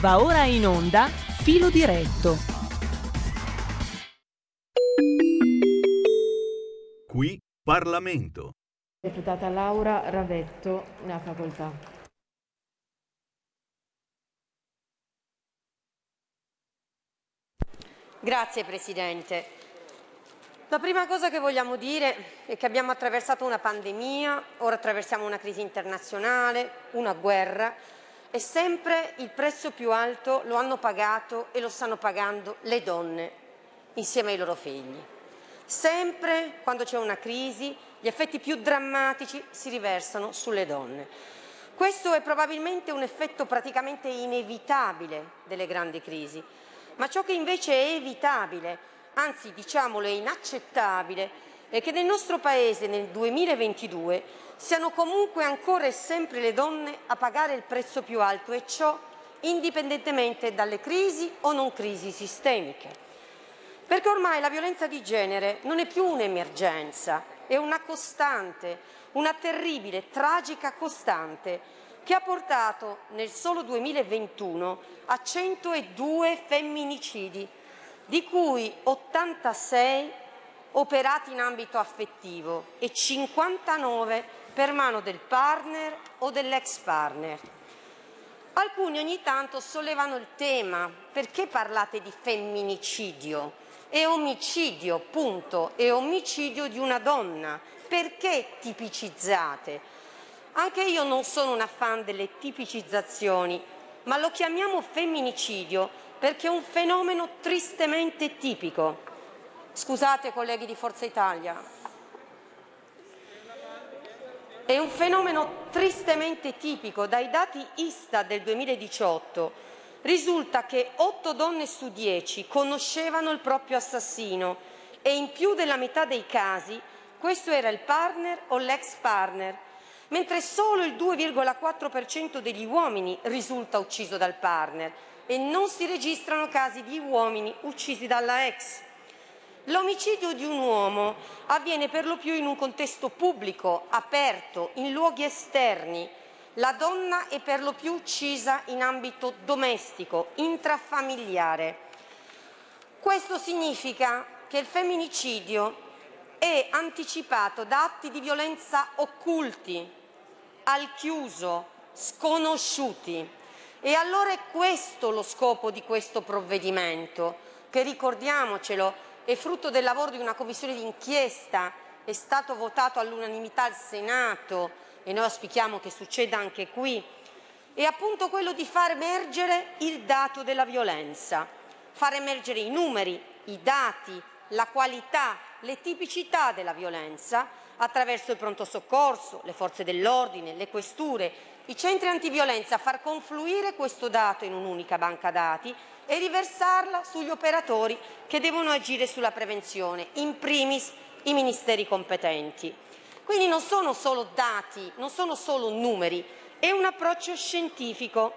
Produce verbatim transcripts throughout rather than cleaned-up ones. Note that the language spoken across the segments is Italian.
Va ora in onda Filo Diretto. Qui Parlamento. Deputata Laura Ravetto, ne ha facoltà. Grazie Presidente. La prima cosa che vogliamo dire è che abbiamo attraversato una pandemia, ora attraversiamo una crisi internazionale, una guerra e sempre il prezzo più alto lo hanno pagato e lo stanno pagando le donne insieme ai loro figli. Sempre quando c'è una crisi gli effetti più drammatici si riversano sulle donne. Questo è probabilmente un effetto praticamente inevitabile delle grandi crisi. Ma ciò che invece è evitabile, anzi diciamolo è inaccettabile, è che nel nostro Paese nel duemilaventidue siano comunque ancora e sempre le donne a pagare il prezzo più alto e ciò indipendentemente dalle crisi o non crisi sistemiche. Perché ormai la violenza di genere non è più un'emergenza, è una costante, una terribile, tragica costante, che ha portato nel solo duemilaventuno a centodue femminicidi, di cui ottantasei operati in ambito affettivo e cinquantanove per mano del partner o dell'ex partner. Alcuni ogni tanto sollevano il tema: perché parlate di femminicidio? È omicidio, punto, è omicidio di una donna, perché tipicizzate? Anche io non sono una fan delle tipicizzazioni, ma lo chiamiamo femminicidio perché è un fenomeno tristemente tipico. Scusate colleghi di Forza Italia. È un fenomeno tristemente tipico. Dai dati ISTAT del duemiladiciotto risulta che otto donne su dieci conoscevano il proprio assassino e in più della metà dei casi questo era il partner o l'ex partner, mentre solo il due virgola quattro per cento degli uomini risulta ucciso dal partner e non si registrano casi di uomini uccisi dalla ex. L'omicidio di un uomo avviene per lo più in un contesto pubblico, aperto, in luoghi esterni. La donna è per lo più uccisa in ambito domestico, intrafamiliare. Questo significa che il femminicidio è anticipato da atti di violenza occulti, al chiuso, sconosciuti. E allora è questo lo scopo di questo provvedimento, che ricordiamocelo è frutto del lavoro di una commissione d'inchiesta, è stato votato all'unanimità al Senato e noi auspichiamo che succeda anche qui, è appunto quello di far emergere il dato della violenza, far emergere i numeri, i dati, la qualità, le tipicità della violenza attraverso il pronto soccorso, le forze dell'ordine, le questure, i centri antiviolenza, far confluire questo dato in un'unica banca dati e riversarla sugli operatori che devono agire sulla prevenzione, in primis i ministeri competenti. Quindi non sono solo dati, non sono solo numeri, è un approccio scientifico.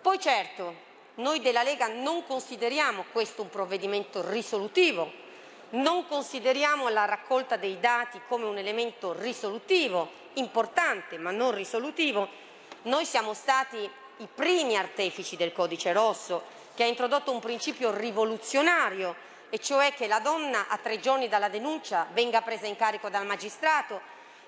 Poi certo, noi della Lega non consideriamo questo un provvedimento risolutivo. Non consideriamo la raccolta dei dati come un elemento risolutivo, importante ma non risolutivo. Noi siamo stati i primi artefici del Codice Rosso, che ha introdotto un principio rivoluzionario, e cioè che la donna a tre giorni dalla denuncia venga presa in carico dal magistrato,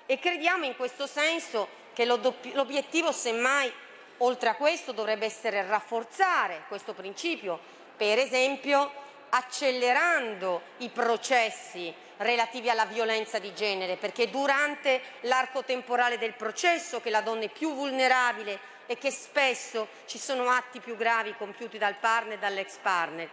e crediamo in questo senso che l'obiettivo semmai, oltre a questo, dovrebbe essere rafforzare questo principio, per esempio accelerando i processi relativi alla violenza di genere, perché durante l'arco temporale del processo che la donna è più vulnerabile e che spesso ci sono atti più gravi compiuti dal partner e dall'ex partner.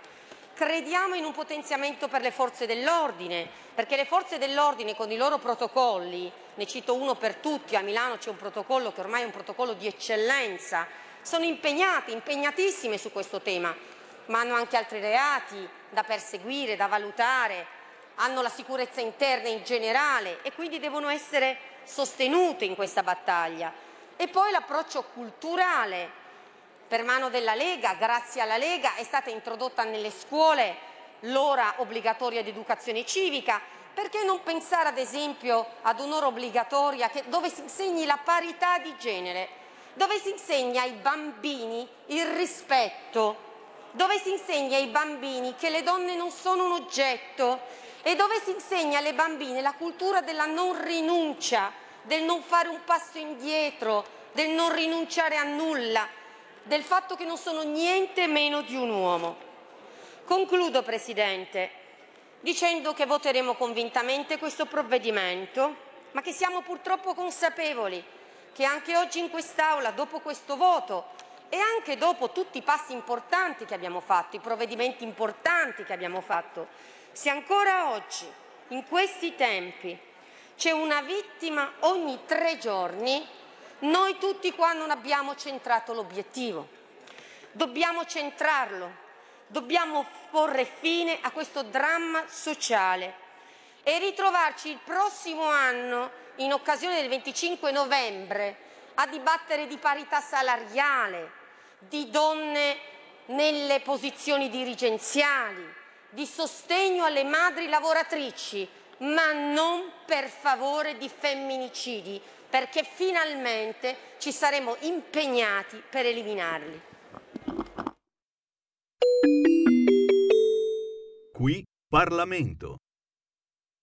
Crediamo in un potenziamento per le forze dell'ordine, perché le forze dell'ordine con i loro protocolli, ne cito uno per tutti, a Milano c'è un protocollo che ormai è un protocollo di eccellenza, sono impegnate, impegnatissime su questo tema, ma hanno anche altri reati da perseguire, da valutare, hanno la sicurezza interna in generale e quindi devono essere sostenute in questa battaglia. E poi l'approccio culturale, per mano della Lega, grazie alla Lega, è stata introdotta nelle scuole l'ora obbligatoria di educazione civica. Perché non pensare ad esempio ad un'ora obbligatoria che, dove si insegni la parità di genere? dove si insegna ai bambini il rispetto, dove si insegna ai bambini che le donne non sono un oggetto e dove si insegna alle bambine la cultura della non rinuncia, del non fare un passo indietro, del non rinunciare a nulla, del fatto che non sono niente meno di un uomo. Concludo, Presidente, dicendo che voteremo convintamente questo provvedimento, ma che siamo purtroppo consapevoli che anche oggi in quest'Aula, dopo questo voto e anche dopo tutti i passi importanti che abbiamo fatto, i provvedimenti importanti che abbiamo fatto, se ancora oggi, in questi tempi, c'è una vittima ogni tre giorni, noi tutti qua non abbiamo centrato l'obiettivo. Dobbiamo centrarlo. Dobbiamo porre fine a questo dramma sociale e ritrovarci il prossimo anno, in occasione del venticinque novembre, a dibattere di parità salariale, di donne nelle posizioni dirigenziali, di sostegno alle madri lavoratrici, ma non per favore di femminicidi, perché finalmente ci saremo impegnati per eliminarli. Qui Parlamento.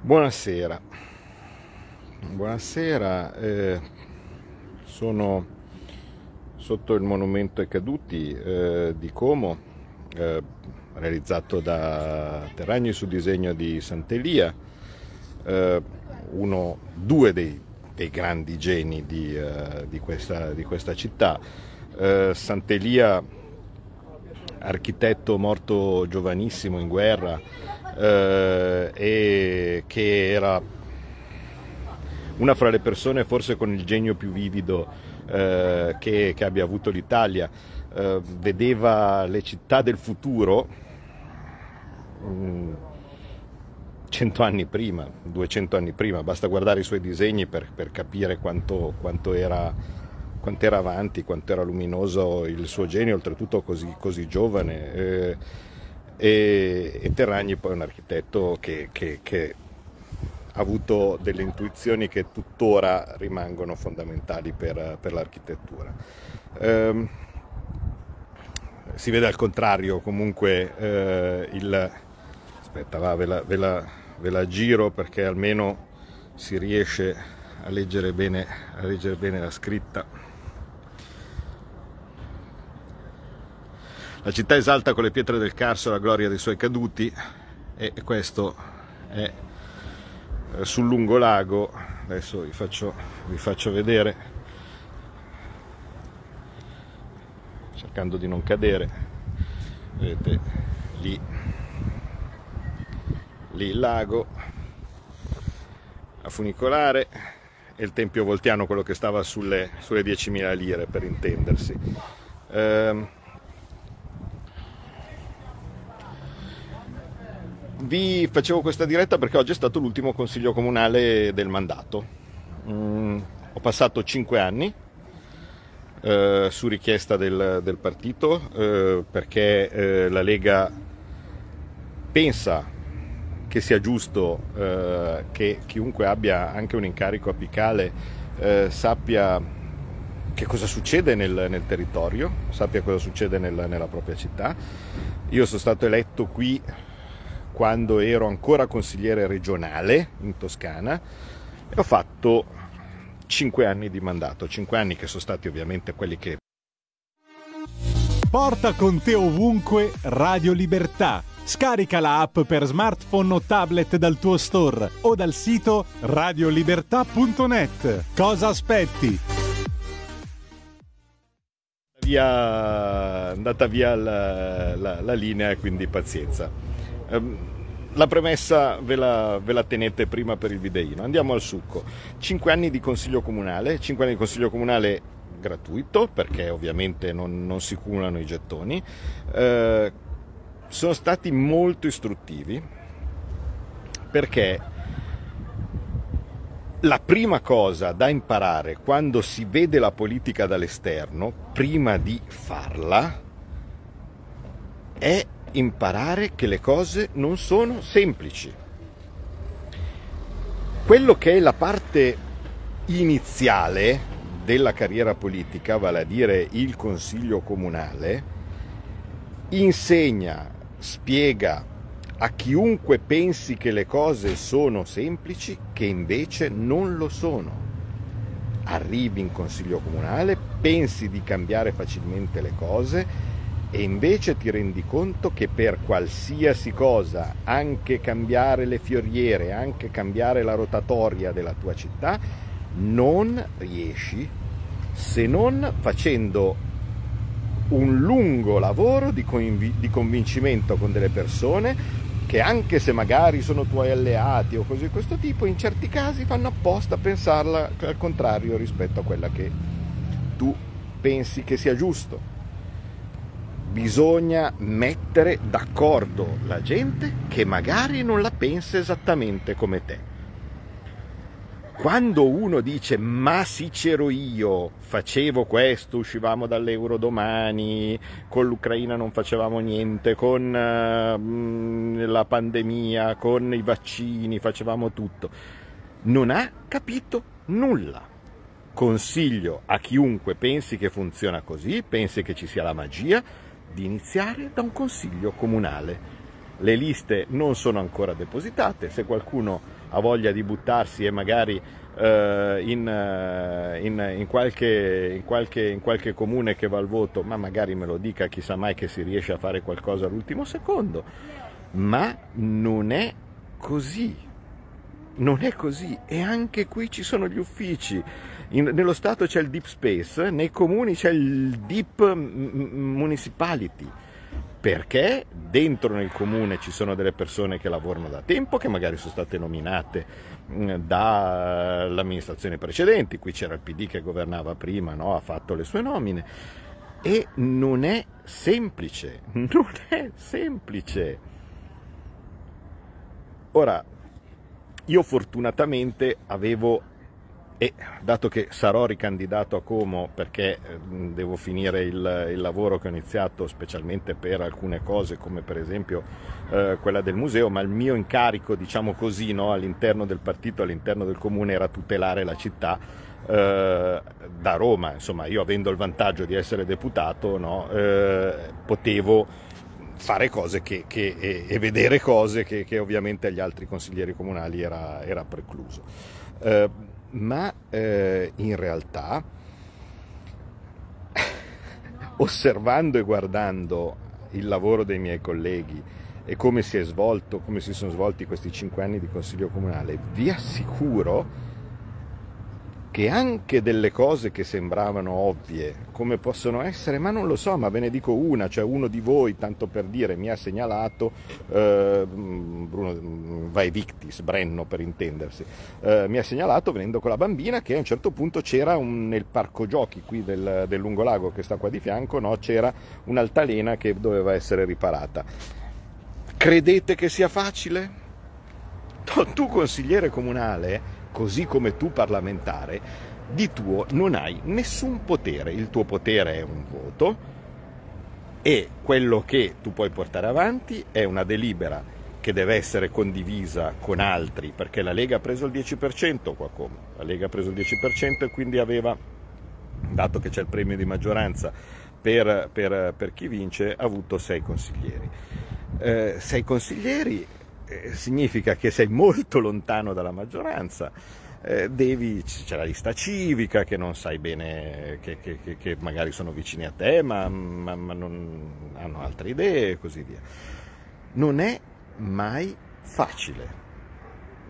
Buonasera, buonasera, eh, sono sotto il monumento ai caduti eh, di Como, eh, realizzato da Terragni su disegno di Sant'Elia, eh, uno, due dei, dei grandi geni di, eh, di, questa, di questa città. Eh, Sant'Elia, architetto morto giovanissimo in guerra, eh, e che era una fra le persone forse con il genio più vivido eh, che, che abbia avuto l'Italia, eh, vedeva le città del futuro mh, cento anni prima, duecento anni prima, basta guardare i suoi disegni per, per capire quanto, quanto era... quanto era avanti, quanto era luminoso il suo genio, oltretutto così, così giovane. Eh, e, e Terragni poi è un architetto che, che, che ha avuto delle intuizioni che tuttora rimangono fondamentali per, per l'architettura. Eh, si vede al contrario comunque eh, il... aspetta, va, ve la, ve la, ve la giro perché almeno si riesce a leggere bene, a leggere bene la scritta. La città esalta con le pietre del Carso la gloria dei suoi caduti, e questo è sul lungo lago. Adesso vi faccio, vi faccio vedere, cercando di non cadere. Vedete lì, lì il lago, la funicolare e il tempio voltiano, quello che stava sulle, sulle diecimila lire per intendersi. Ehm, Vi facevo questa diretta perché oggi è stato l'ultimo consiglio comunale del mandato. Mm, ho passato cinque anni eh, su richiesta del, del partito eh, perché eh, la Lega pensa che sia giusto eh, che chiunque abbia anche un incarico apicale eh, sappia che cosa succede nel, nel territorio, sappia cosa succede nel, nella propria città. Io sono stato eletto qui quando ero ancora consigliere regionale in Toscana e ho fatto cinque anni di mandato, cinque anni che sono stati ovviamente quelli che... Porta con te ovunque Radio Libertà. Scarica la app per smartphone o tablet dal tuo store o dal sito radio libertà punto net. Cosa aspetti? Via, andata via la, la, la linea, quindi pazienza. La premessa ve la, ve la tenete prima per il videino. Andiamo al succo. cinque anni di consiglio comunale, cinque anni di consiglio comunale gratuito, perché ovviamente non, non si cumulano i gettoni. Eh, sono stati molto istruttivi, perché la prima cosa da imparare quando si vede la politica dall'esterno, prima di farla, è imparare che le cose non sono semplici. Quello che è la parte iniziale della carriera politica, vale a dire il consiglio comunale, insegna, spiega a chiunque pensi che le cose sono semplici che invece non lo sono. Arrivi in consiglio comunale, pensi di cambiare facilmente le cose e invece ti rendi conto che per qualsiasi cosa, anche cambiare le fioriere, anche cambiare la rotatoria della tua città, non riesci se non facendo un lungo lavoro di, conv- di convincimento con delle persone che, anche se magari sono tuoi alleati o cose di questo tipo, in certi casi fanno apposta a pensarla al contrario rispetto a quella che tu pensi che sia giusto. Bisogna mettere d'accordo la gente che magari non la pensa esattamente come te. Quando uno dice ma sì c'ero io, facevo questo, uscivamo dall'euro domani, con l'Ucraina non facevamo niente, con uh, la pandemia, con i vaccini facevamo tutto, non ha capito nulla. Consiglio a chiunque pensi che funziona così, pensi che ci sia la magia, di iniziare da un consiglio comunale. Le liste non sono ancora depositate, se qualcuno ha voglia di buttarsi e magari eh, in, in, in, qualche, in, qualche, in qualche comune che va al voto, ma magari me lo dica, chissà mai che si riesce a fare qualcosa all'ultimo secondo. Ma non è così. Non è così, e anche qui ci sono gli uffici. In, nello Stato c'è il Deep Space, nei comuni c'è il Deep Municipality, perché dentro nel comune ci sono delle persone che lavorano da tempo, che magari sono state nominate dall'amministrazione precedente. Qui c'era il P D che governava prima, no? Ha fatto le sue nomine, e non è semplice, non è semplice. Ora, io fortunatamente avevo, e dato che sarò ricandidato a Como perché devo finire il, il lavoro che ho iniziato, specialmente per alcune cose come per esempio eh, quella del museo, ma il mio incarico, diciamo così, no, all'interno del partito, all'interno del comune, era tutelare la città eh, da Roma. Insomma, io avendo il vantaggio di essere deputato, no, eh, potevo fare cose che, che, e, e vedere cose che, che ovviamente agli altri consiglieri comunali era, era precluso. Eh, ma eh, in realtà, osservando e guardando il lavoro dei miei colleghi e come si è svolto, come si sono svolti questi cinque anni di consiglio comunale, vi assicuro che anche delle cose che sembravano ovvie, come possono essere, ma non lo so, ma ve ne dico una, cioè uno di voi, tanto per dire, mi ha segnalato, eh, Bruno Vaevictis, Brenno per intendersi, eh, mi ha segnalato venendo con la bambina che a un certo punto c'era un, nel parco giochi qui del, del Lungolago che sta qua di fianco, no, c'era un'altalena che doveva essere riparata. Credete che sia facile? Tu consigliere comunale, così come tu parlamentare, di tuo non hai nessun potere. Il tuo potere è un voto e quello che tu puoi portare avanti è una delibera che deve essere condivisa con altri, perché la Lega ha preso il dieci per cento qua come. La Lega ha preso il dieci per cento e quindi aveva, dato che c'è il premio di maggioranza per, per, per chi vince, ha avuto sei consiglieri. Eh, sei consiglieri significa che sei molto lontano dalla maggioranza, eh, devi, c'è la lista civica che non sai bene, che, che, che magari sono vicini a te ma, ma, ma non hanno altre idee e così via. Non è mai facile.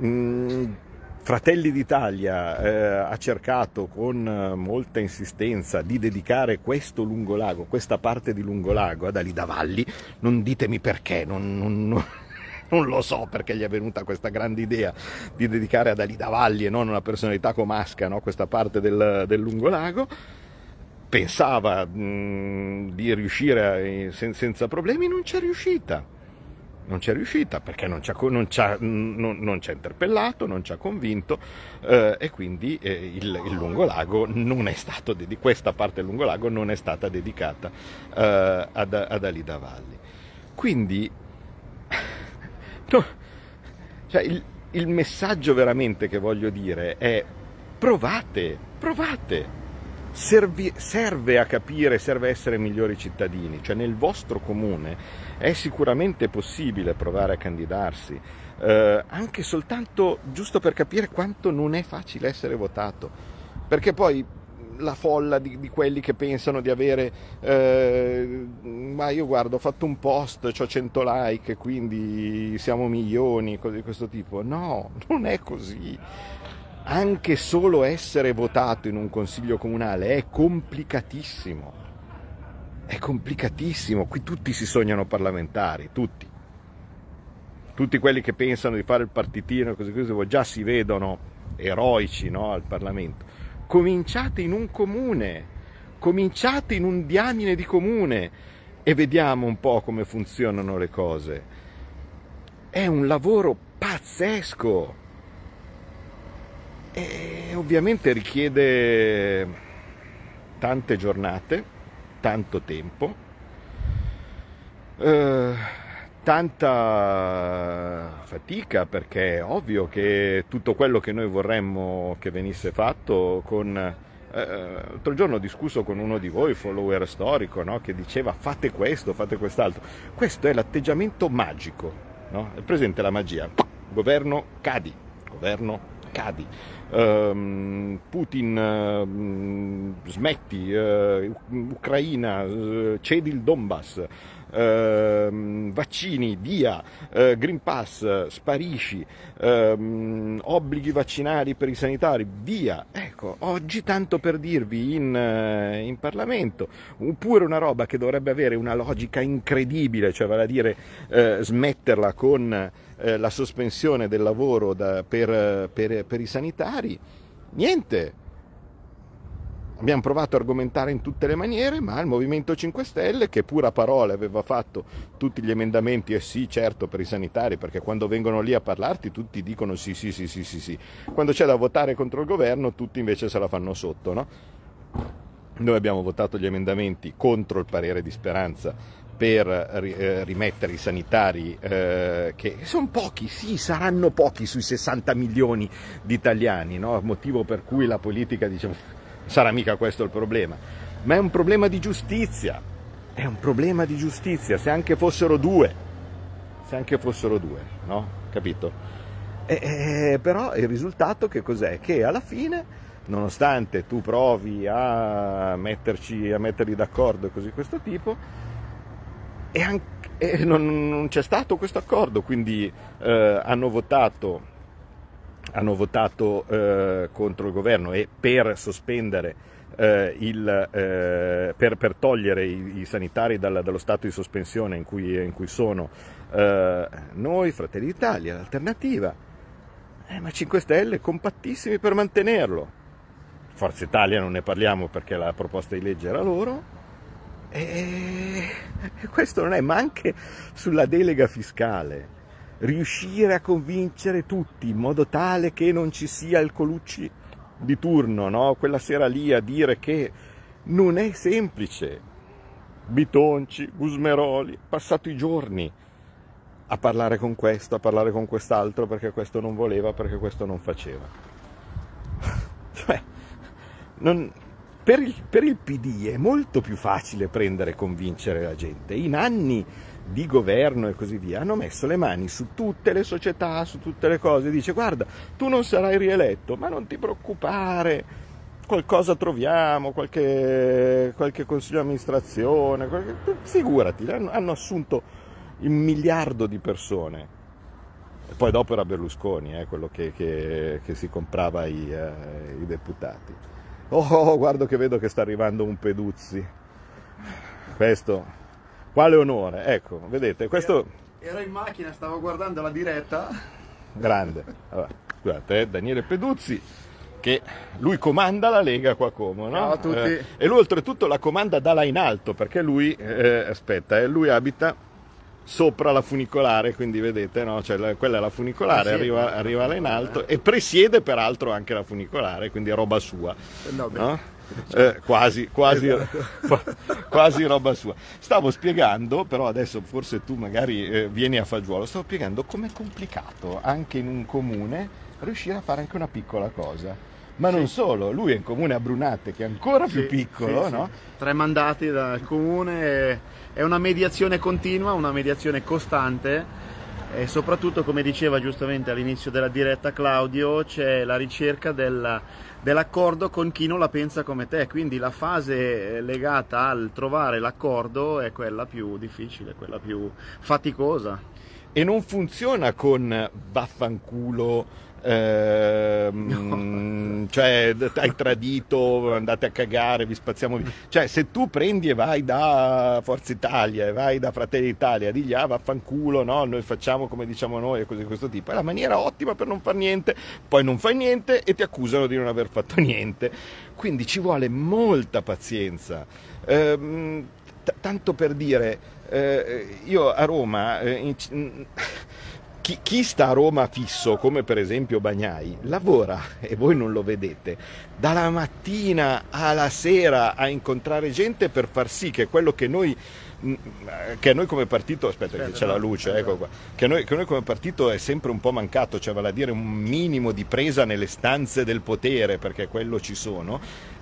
Mm, Fratelli d'Italia eh, ha cercato con molta insistenza di dedicare questo Lungolago, questa parte di Lungolago ad Alida Valli, non ditemi perché, non... non, non... non lo so perché gli è venuta questa grande idea di dedicare ad Alida Valli e non una personalità comasca, no, questa parte del, del Lungolago, pensava mh, di riuscire a, sen, senza problemi, non c'è riuscita, non c'è riuscita perché non ci ha non non, non interpellato, non ci ha convinto, eh, e quindi eh, il, il Lungolago non è stato dedicato, questa parte del Lungolago non è stata dedicata eh, ad, ad Alida Valli. Quindi no, cioè il, il messaggio veramente che voglio dire è: provate, provate. Serve, serve a capire, serve a essere migliori cittadini, cioè nel vostro comune è sicuramente possibile provare a candidarsi, eh, anche soltanto giusto per capire quanto non è facile essere votato, perché poi la folla di, di quelli che pensano di avere eh, ma io guardo, ho fatto un post, c'ho cento like, quindi siamo milioni, cose di questo tipo. No, non è così. Anche solo essere votato in un consiglio comunale è complicatissimo, è complicatissimo, qui tutti si sognano parlamentari, tutti, tutti quelli che pensano di fare il partitino e cose così, già si vedono eroici, no, al Parlamento. Cominciate in un comune, cominciate in un diamine di comune e vediamo un po' come funzionano le cose. È un lavoro pazzesco. E ovviamente richiede tante giornate, tanto tempo, eh, tanta fatica, perché è ovvio che tutto quello che noi vorremmo che venisse fatto con... eh, l'altro giorno ho discusso con uno di voi, follower storico, no? Che diceva fate questo, fate quest'altro. Questo è l'atteggiamento magico, no? È presente la magia. Governo cadi, governo cadi, uh, Putin uh, smetti, uh, Ucraina, uh, cedi il Donbass, uh, vaccini, via, uh, Green Pass, sparisci, uh, obblighi vaccinali per i sanitari, via. Ecco, oggi tanto per dirvi in, uh, in Parlamento, oppure una roba che dovrebbe avere una logica incredibile, cioè vale a dire uh, smetterla con... la sospensione del lavoro da, per, per, per i sanitari, niente, abbiamo provato a argomentare in tutte le maniere, ma il Movimento cinque Stelle, che pura parole aveva fatto tutti gli emendamenti, e sì certo per i sanitari, perché quando vengono lì a parlarti tutti dicono sì sì sì sì sì, sì. Quando c'è da votare contro il governo tutti invece se la fanno sotto, no? Noi abbiamo votato gli emendamenti contro il parere di Speranza per rimettere i sanitari, eh, che sono pochi, sì, saranno pochi sui sessanta milioni di italiani, no? Motivo per cui la politica dice sarà mica questo il problema, ma è un problema di giustizia, è un problema di giustizia, se anche fossero due, se anche fossero due, no? Capito? E, e, però il risultato che cos'è? Che alla fine, nonostante tu provi a metterci, a metterli d'accordo e cose di questo tipo, E anche, e non, non c'è stato questo accordo, quindi eh, hanno votato, hanno votato eh, contro il governo e per sospendere eh, il, eh, per, per togliere i, i sanitari dalla, dallo stato di sospensione in cui, in cui sono, eh, noi, Fratelli d'Italia, l'alternativa, eh, ma cinque Stelle compattissimi per mantenerlo. Forza Italia non ne parliamo perché la proposta di legge era loro. E questo non è, ma anche sulla delega fiscale, riuscire a convincere tutti in modo tale che non ci sia il Colucci di turno, no? Quella sera lì a dire che non è semplice. Bitonci, Gusmeroli, passato i giorni a parlare con questo, a parlare con quest'altro, perché questo non voleva, perché questo non faceva. Cioè, non... Per il, per il P D è molto più facile prendere e convincere la gente. In anni di governo e così via hanno messo le mani su tutte le società, su tutte le cose. Dice guarda, tu non sarai rieletto, ma non ti preoccupare, qualcosa troviamo, qualche, qualche consiglio di amministrazione, qualche... figurati, hanno, hanno assunto un miliardo di persone. E poi dopo era Berlusconi, eh, quello che, che, che si comprava i, eh, i deputati. Oh, oh, guardo che vedo che sta arrivando un Peduzzi. Questo, quale onore, ecco, vedete, questo... Era, era in macchina, stavo guardando la diretta. Grande. Allora, scusate, eh, Daniele Peduzzi, che lui comanda la Lega qua a Como, no? Ciao a tutti. Eh, e lui oltretutto la comanda da là in alto, perché lui, eh, aspetta, eh, lui abita sopra la funicolare, quindi vedete, no? Cioè, la, quella è la funicolare, arriva, arriva là in alto e presiede peraltro anche la funicolare, quindi è roba sua, no? no? Eh, quasi, quasi, esatto. quasi roba sua. Stavo spiegando, però adesso forse tu magari eh, vieni a fagiolo, stavo spiegando com'è complicato anche in un comune riuscire a fare anche una piccola cosa, ma sì. non solo, lui è in comune a Brunate, che è ancora sì, più piccolo, sì, no? Sì. Tre mandati dal comune, è una mediazione continua, una mediazione costante, e soprattutto, come diceva giustamente all'inizio della diretta Claudio, c'è la ricerca della, dell'accordo con chi non la pensa come te, quindi la fase legata al trovare l'accordo è quella più difficile, quella più faticosa. E non funziona con vaffanculo, Eh, no. cioè hai tradito, andate a cagare, vi spazziamo via. Cioè, se tu prendi e vai da Forza Italia e vai da Fratelli d'Italia, digli ah vaffanculo, no, noi facciamo come diciamo noi e cose di questo tipo, è la maniera ottima per non far niente, poi non fai niente e ti accusano di non aver fatto niente, quindi ci vuole molta pazienza. Eh, t- tanto per dire, eh, io a Roma eh, in c- Chi, chi sta a Roma fisso, come per esempio Bagnai, lavora, e voi non lo vedete, dalla mattina alla sera a incontrare gente per far sì che quello che noi, che noi come partito, aspetta, aspetta che c'è no, la luce, no, ecco qua, che noi, che noi come partito è sempre un po' mancato, cioè vale a dire un minimo di presa nelle stanze del potere, perché quello ci sono,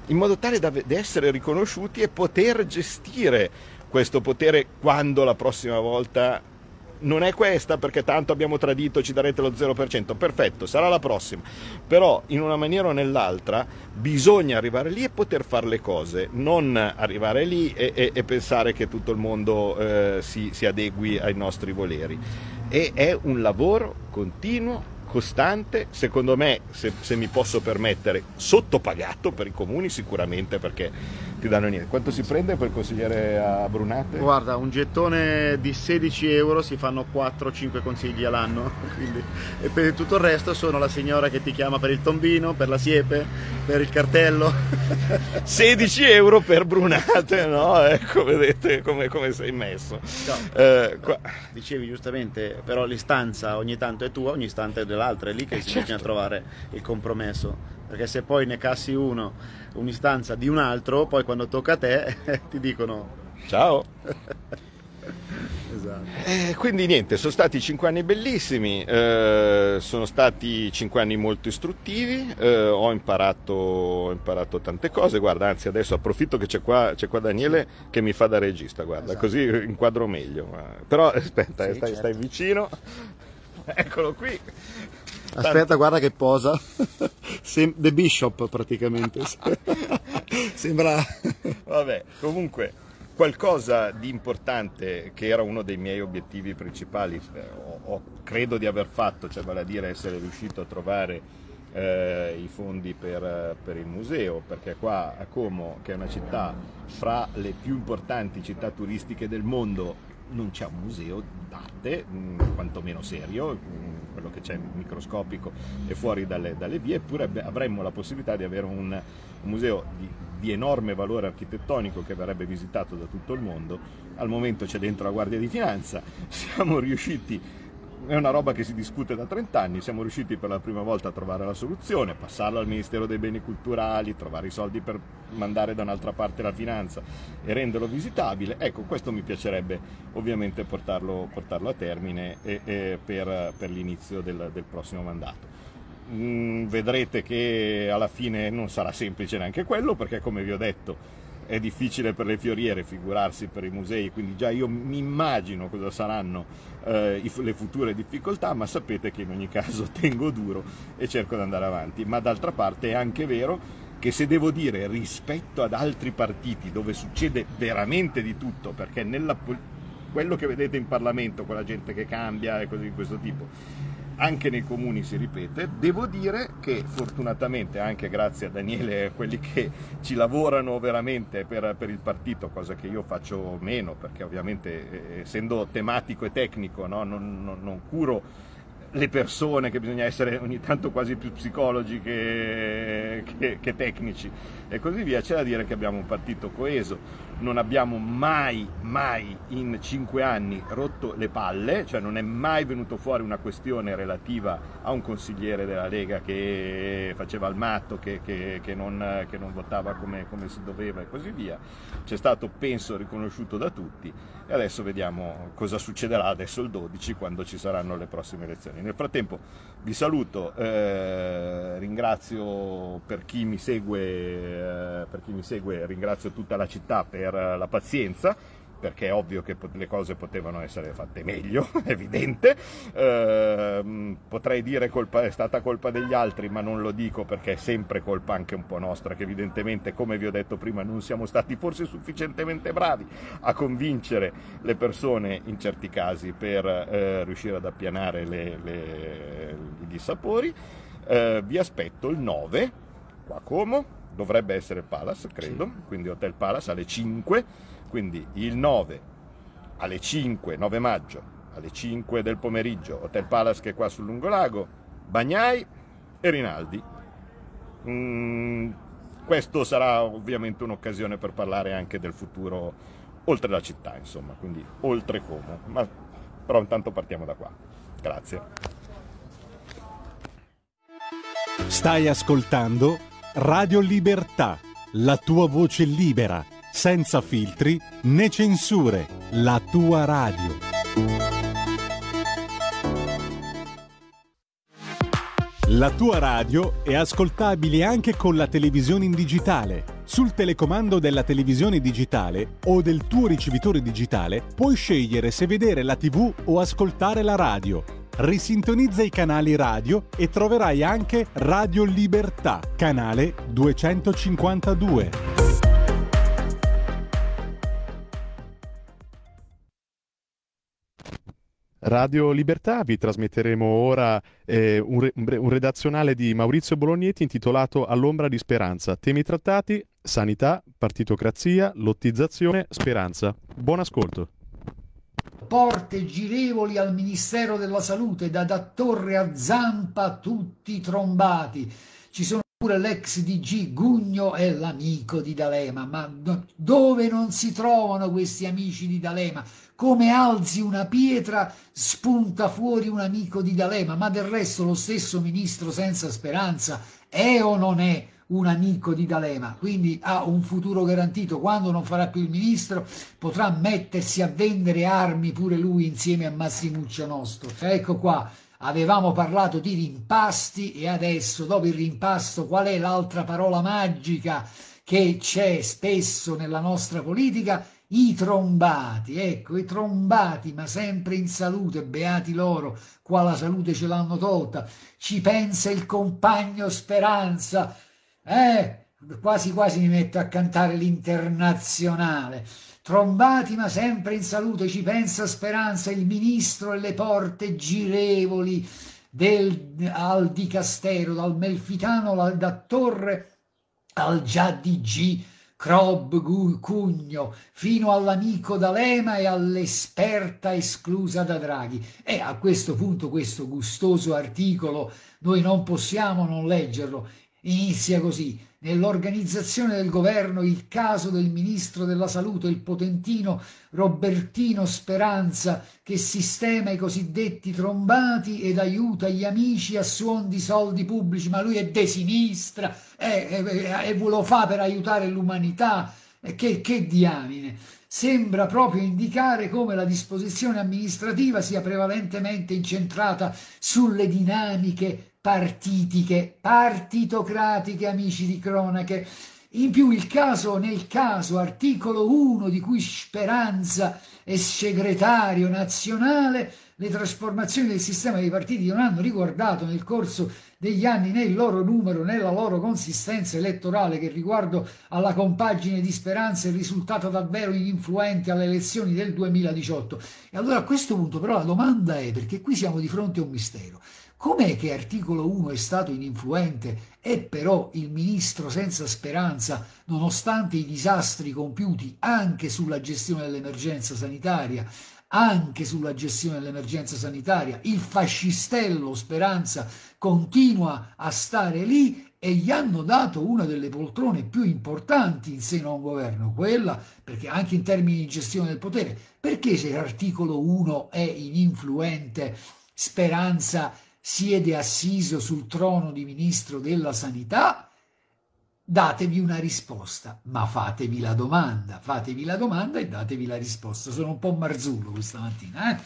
in modo tale da, da essere riconosciuti e poter gestire questo potere quando la prossima volta non è questa, perché tanto abbiamo tradito, ci darete lo zero per cento, perfetto, sarà la prossima, però in una maniera o nell'altra bisogna arrivare lì e poter fare le cose, non arrivare lì e, e, e pensare che tutto il mondo eh, si, si adegui ai nostri voleri, e è un lavoro continuo, costante, secondo me, se, se mi posso permettere, sottopagato per i comuni sicuramente, perché ti danno niente. Quanto si prende per consigliere a Brunate? Guarda, un gettone di sedici euro si fanno quattro cinque consigli all'anno, quindi, e per tutto il resto sono la signora che ti chiama per il tombino, per la siepe, per il cartello. sedici euro per Brunate, no? Ecco, vedete come, come sei messo. No, eh, qua... Dicevi giustamente, però l'istanza ogni tanto è tua, ogni istante è della l'altra, è lì che eh si certo. bisogna trovare il compromesso, perché se poi ne cassi uno un'istanza di un altro, poi quando tocca a te ti dicono ciao. Esatto. Eh, quindi niente, sono stati cinque anni bellissimi, eh, sono stati cinque anni molto istruttivi, eh, ho imparato ho imparato tante cose, guarda, anzi adesso approfitto che c'è qua, c'è qua Daniele sì. che mi fa da regista, guarda, esatto. così inquadro meglio, però aspetta, sì, eh, stai, certo. stai vicino. Eccolo qui. Aspetta, tanto... guarda che posa. Sem- The Bishop praticamente. Sembra... Vabbè, comunque, qualcosa di importante che era uno dei miei obiettivi principali, o, o credo di aver fatto, cioè vale a dire essere riuscito a trovare eh, i fondi per, per il museo, perché qua a Como, che è una città fra le più importanti città turistiche del mondo, non c'è un museo d'arte, quantomeno serio, quello che c'è microscopico e fuori dalle, dalle vie, eppure avremmo la possibilità di avere un, un museo di, di enorme valore architettonico che verrebbe visitato da tutto il mondo. Al momento c'è dentro la Guardia di Finanza, siamo riusciti, è una roba che si discute da trent'anni, siamo riusciti per la prima volta a trovare la soluzione, passarlo al Ministero dei Beni Culturali, trovare i soldi per mandare da un'altra parte la finanza e renderlo visitabile. Ecco, questo mi piacerebbe ovviamente portarlo, portarlo a termine e, e per, per l'inizio del, del prossimo mandato. Mm, vedrete che alla fine non sarà semplice neanche quello, perché come vi ho detto è difficile per le fioriere, figurarsi per i musei, quindi già io mi immagino cosa saranno eh, i, le future difficoltà, ma sapete che in ogni caso tengo duro e cerco di andare avanti. Ma d'altra parte è anche vero che, se devo dire, rispetto ad altri partiti dove succede veramente di tutto, perché nella, quello che vedete in Parlamento, quella gente che cambia e cose di questo tipo, anche nei comuni si ripete, devo dire che fortunatamente, anche grazie a Daniele e a quelli che ci lavorano veramente per, per il partito, cosa che io faccio meno perché ovviamente eh, essendo tematico e tecnico, no, non, non, non curo le persone, che bisogna essere ogni tanto quasi più psicologi che, che, che tecnici e così via, c'è da dire che abbiamo un partito coeso, non abbiamo mai, mai in cinque anni rotto le palle, cioè non è mai venuto fuori una questione relativa a un consigliere della Lega che faceva il matto, che, che, che, non, che non votava come, come si doveva e così via, c'è stato penso riconosciuto da tutti e adesso vediamo cosa succederà adesso il dodici quando ci saranno le prossime elezioni. Nel frattempo vi saluto, eh, ringrazio per chi mi segue, eh, per chi mi segue, ringrazio tutta la città per la pazienza, perché è ovvio che le cose potevano essere fatte meglio, è evidente, eh, potrei dire colpa, è stata colpa degli altri, ma non lo dico perché è sempre colpa anche un po' nostra, che evidentemente, come vi ho detto prima, non siamo stati forse sufficientemente bravi a convincere le persone in certi casi per eh, riuscire ad appianare le, le, i dissapori. Eh, vi aspetto il nove, qua a Como, dovrebbe essere Palace, credo, sì. Quindi Hotel Palace alle cinque, quindi il nove alle cinque, nove maggio, alle cinque del pomeriggio, Hotel Palace che è qua sul Lungolago, Bagnai e Rinaldi. Mm, questo sarà ovviamente un'occasione per parlare anche del futuro oltre la città, insomma, quindi oltre Como, ma però intanto partiamo da qua. Grazie. Stai ascoltando Radio Libertà, la tua voce libera, senza filtri né censure, la tua radio. La tua radio è ascoltabile anche con la televisione in digitale. Sul telecomando della televisione digitale o del tuo ricevitore digitale puoi scegliere se vedere la tivù o ascoltare la radio. Risintonizza i canali radio e troverai anche Radio Libertà, canale duecentocinquantadue. Radio Libertà, vi trasmetteremo ora eh, un, re- un redazionale di Maurizio Bolognetti intitolato All'ombra di Speranza. Temi trattati: sanità, partitocrazia, lottizzazione, speranza. Buon ascolto. Porte girevoli al Ministero della Salute, da da Torre a Zampa tutti trombati. Ci sono pure l'ex D G Gugno e l'amico di D'Alema, ma dove non si trovano questi amici di D'Alema? Come alzi una pietra spunta fuori un amico di D'Alema, ma del resto lo stesso ministro senza Speranza è o non è un amico di D'Alema, quindi ha un futuro garantito. Quando non farà più il ministro potrà mettersi a vendere armi pure lui insieme a Massimuccio Nostro. Ecco qua, avevamo parlato di rimpasti e adesso dopo il rimpasto qual è l'altra parola magica che c'è spesso nella nostra politica? I trombati. Ecco, i trombati, ma sempre in salute, beati loro, qua la salute ce l'hanno tolta. Ci pensa il compagno Speranza. Eh, quasi quasi mi metto a cantare l'Internazionale. Trombati ma sempre in salute, ci pensa Speranza, il ministro, e le porte girevoli del, al dicastero, dal Melfitano, la, da Torre al già D G Crob Cugno, fino all'amico D'Alema e all'esperta esclusa da Draghi. E a questo punto questo gustoso articolo noi non possiamo non leggerlo. Inizia così: nell'organizzazione del governo il caso del ministro della salute, il potentino Robertino Speranza, che sistema i cosiddetti trombati ed aiuta gli amici a suon di soldi pubblici. Ma lui è de sinistra e lo fa per aiutare l'umanità, che, che diamine. Sembra proprio indicare come la disposizione amministrativa sia prevalentemente incentrata sulle dinamiche partitiche, partitocratiche, amici di cronache. In più il caso nel caso articolo uno, di cui Speranza è segretario nazionale, le trasformazioni del sistema dei partiti non hanno riguardato nel corso degli anni né il loro numero né la loro consistenza elettorale, che riguardo alla compagine di Speranza è risultata davvero ininfluente alle elezioni del duemiladiciotto. E allora a questo punto però la domanda è, perché qui siamo di fronte a un mistero: com'è che articolo uno è stato ininfluente e però il ministro senza Speranza, nonostante i disastri compiuti anche sulla gestione dell'emergenza sanitaria, anche sulla gestione dell'emergenza sanitaria. Il fascistello Speranza continua a stare lì e gli hanno dato una delle poltrone più importanti in seno a un governo, quella, perché anche in termini di gestione del potere, perché se l'articolo uno è ininfluente, Speranza siede assiso sul trono di ministro della sanità? Datevi una risposta, ma fatevi la domanda, fatevi la domanda e datevi la risposta. Sono un po' marzullo questa mattina, eh?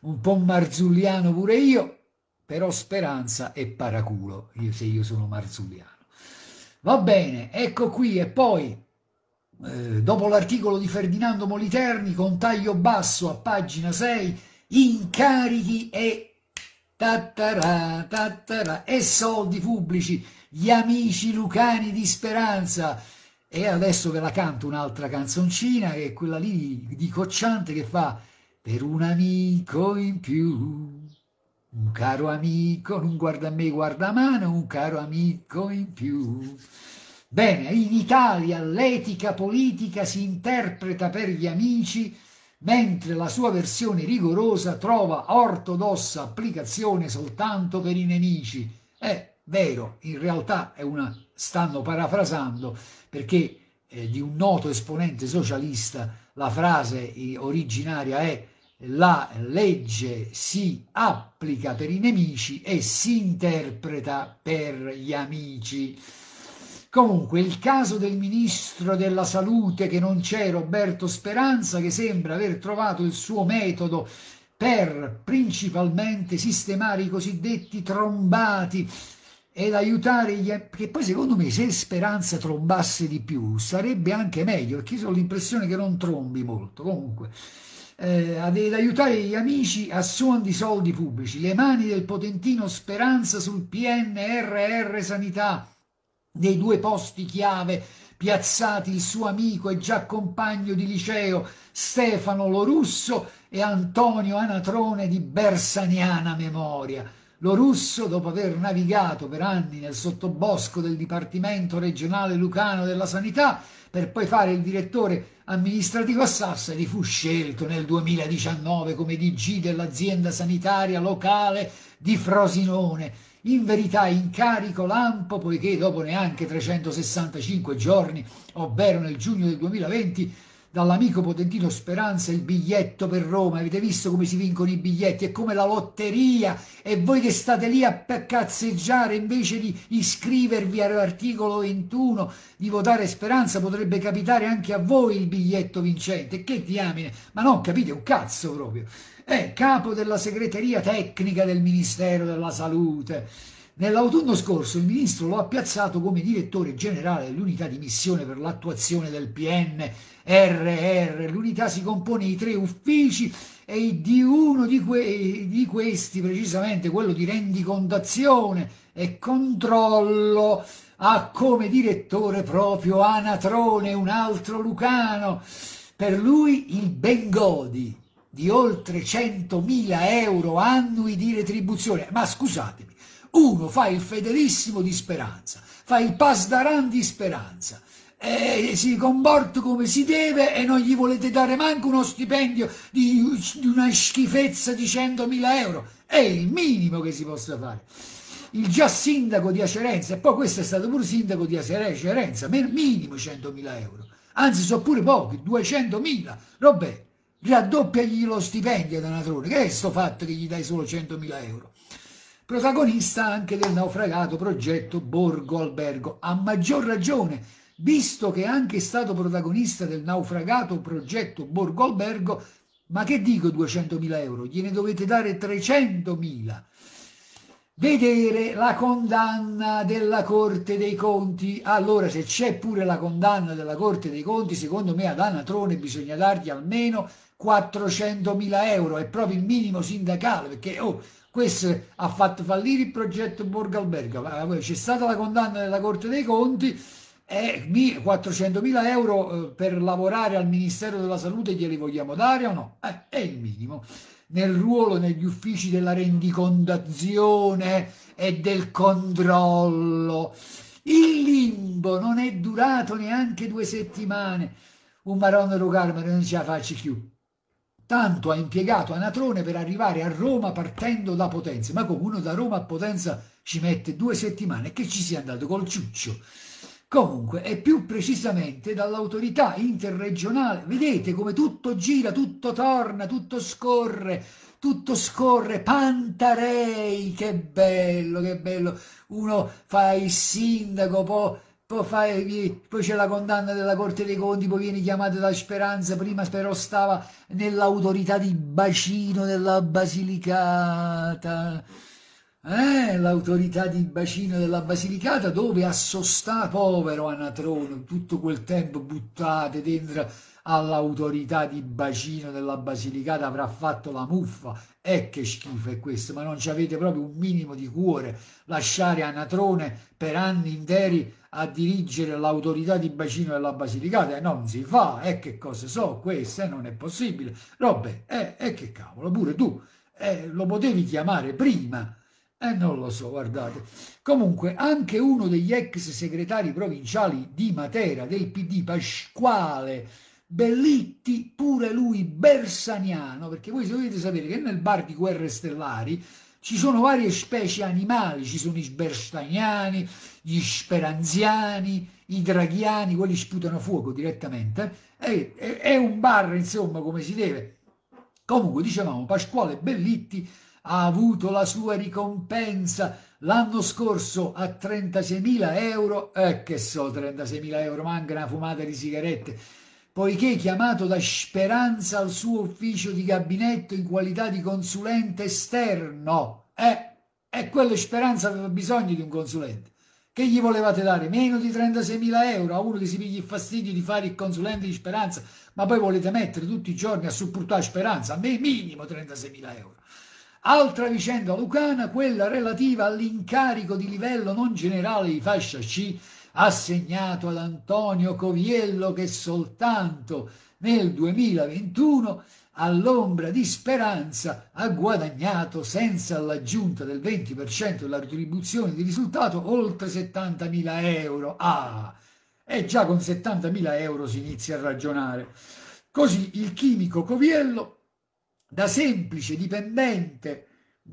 Un po' marzulliano pure io, però Speranza è paraculo, io, se io sono marzulliano. Va bene, ecco qui, e poi, eh, dopo l'articolo di Ferdinando Moliterni, con taglio basso a pagina sei, incarichi e... Tattarà, tattarà, e soldi pubblici, gli amici lucani di Speranza. E adesso ve la canto un'altra canzoncina, che è quella lì di Cocciante, che fa per un amico in più, un caro amico, non guarda me, guarda mano, un caro amico in più. Bene, in Italia l'etica politica si interpreta per gli amici, mentre la sua versione rigorosa trova ortodossa applicazione soltanto per i nemici. È vero, in realtà è una, stanno parafrasando, perché eh, di un noto esponente socialista la frase originaria è la legge si applica per i nemici e si interpreta per gli amici. Comunque, il caso del ministro della salute che non c'è, Roberto Speranza, che sembra aver trovato il suo metodo per principalmente sistemare i cosiddetti trombati ed aiutare gli... che poi secondo me se Speranza trombasse di più sarebbe anche meglio, perché io ho l'impressione che non trombi molto. Comunque, eh, ad aiutare gli amici a suon di soldi pubblici, le mani del potentino Speranza sul P N R R sanità. Dei due posti chiave piazzati il suo amico e già compagno di liceo Stefano Lorusso e Antonio Anatrone di Bersaniana Memoria. Lorusso, dopo aver navigato per anni nel sottobosco del Dipartimento regionale lucano della sanità, per poi fare il direttore amministrativo a Sassari, fu scelto nel duemiladiciannove come D G dell'azienda sanitaria locale di Frosinone. In verità incarico lampo, poiché dopo neanche trecentosessantacinque giorni, ovvero nel giugno del duemilaventi, dall'amico potentino Speranza il biglietto per Roma. Avete visto come si vincono i biglietti? È come la lotteria, e voi che state lì a cazzeggiare invece di iscrivervi all'articolo ventuno, di votare Speranza, potrebbe capitare anche a voi il biglietto vincente. Che diamine, ma non capite un cazzo proprio. È capo della segreteria tecnica del Ministero della Salute. Nell'autunno scorso il ministro lo ha piazzato come direttore generale dell'unità di missione per l'attuazione del P N R R. L'unità si compone di tre uffici e di uno di, que- di questi, precisamente quello di rendicontazione e controllo, ha come direttore proprio Anatrone, un altro lucano. Per lui il Bengodi di oltre centomila euro annui di retribuzione. Ma scusatemi, uno fa il fedelissimo di Speranza, fa il pasdaran di Speranza, e si comporta come si deve e non gli volete dare manco uno stipendio di, di una schifezza di centomila euro. È il minimo che si possa fare. Il già sindaco di Acerenza, e poi questo è stato pure sindaco di Acerenza, minimo centomila euro. Anzi, sono pure pochi, duecentomila. Roberto, raddoppiagli lo stipendio ad Anatrone, che è sto fatto che gli dai solo centomila euro. Protagonista anche del naufragato progetto Borgo Albergo, a maggior ragione visto che è anche stato protagonista del naufragato progetto Borgo Albergo. Ma che dico duecentomila euro, gliene dovete dare trecentomila. Vedere la condanna della Corte dei Conti. Allora, se c'è pure la condanna della Corte dei Conti, secondo me ad Anatrone bisogna dargli almeno quattrocentomila euro, è proprio il minimo sindacale, perché oh, questo ha fatto fallire il progetto Borgo Albergo, c'è stata la condanna della Corte dei Conti e quattrocentomila euro per lavorare al Ministero della Salute glieli vogliamo dare o no? Eh, è il minimo. Nel ruolo negli uffici della rendicontazione e del controllo. Il limbo non è durato neanche due settimane. Un marone lo carma non ce la faccio più. tanto ha impiegato Anatrone per arrivare a Roma partendo da Potenza. Ma come, uno da Roma a Potenza ci mette due settimane? Che ci sia andato col ciuccio? Comunque, e più precisamente dall'autorità interregionale. Vedete come tutto gira, tutto torna, tutto scorre, tutto scorre. Pantarei, che bello, che bello. Uno fa il sindaco, poi... Poi, fai, poi c'è la condanna della Corte dei Conti, poi viene chiamata da Speranza, prima però stava nell'autorità di bacino della Basilicata, eh, l'autorità di bacino della Basilicata, dove ha sostato, povero Anatrone, tutto quel tempo buttate dentro all'autorità di bacino della Basilicata, avrà fatto la muffa. E che schifo è questo, ma non ci avete proprio un minimo di cuore, lasciare Anatrone per anni interi a dirigere l'autorità di bacino della Basilicata, e non si fa, e eh, che cosa so, questo eh, non è possibile, Robè, e eh, eh, che cavolo, pure tu, eh, lo potevi chiamare prima, e eh, non lo so, guardate. Comunque, anche uno degli ex segretari provinciali di Matera, del P D, Pasquale Bellitti, pure lui bersaniano, perché voi dovete sapere che nel bar di Guerre Stellari ci sono varie specie animali, ci sono i berstaniani, gli speranziani, i draghiani, quelli sputano fuoco direttamente, è, è, è un bar, insomma, come si deve. Comunque, dicevamo, Pasquale Bellitti ha avuto la sua ricompensa l'anno scorso a trentaseimila euro, e eh, che so, trentaseimila euro, manca una fumata di sigarette, poiché chiamato da Speranza al suo ufficio di gabinetto in qualità di consulente esterno. Eh, e quello Speranza aveva bisogno di un consulente. Che gli volevate dare? Meno di trentaseimila euro a uno che si pigli il fastidio di fare il consulente di Speranza, ma poi volete mettere tutti i giorni a supportare Speranza? A me minimo trentaseimila euro. Altra vicenda lucana, quella relativa all'incarico di livello non generale di fascia C, assegnato ad Antonio Coviello, che soltanto nel duemilaventuno all'ombra di Speranza ha guadagnato, senza l'aggiunta del venti per cento della retribuzione di risultato, oltre settantamila euro. Ah, e già con settantamila euro si inizia a ragionare. Così il chimico Coviello, da semplice dipendente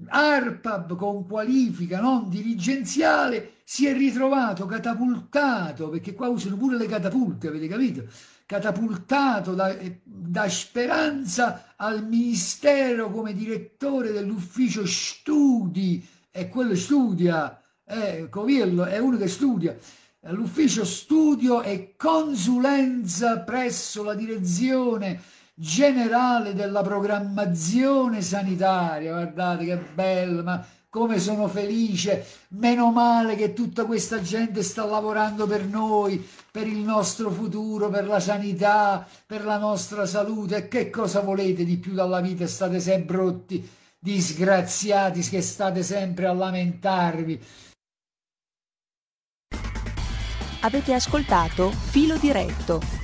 ARPAB con qualifica non dirigenziale, si è ritrovato catapultato, perché qua usano pure le catapulte, avete capito? Catapultato da, da Speranza al Ministero come direttore dell'ufficio studi, e quello studia, eh, Coviello è uno che studia, l'ufficio studio e consulenza presso la direzione generale della programmazione sanitaria. Guardate che bello, ma come sono felice, meno male che tutta questa gente sta lavorando per noi, per il nostro futuro, per la sanità, per la nostra salute. E che cosa volete di più dalla vita? State sempre rotti, disgraziati, che state sempre a lamentarvi. Avete ascoltato Filo Diretto.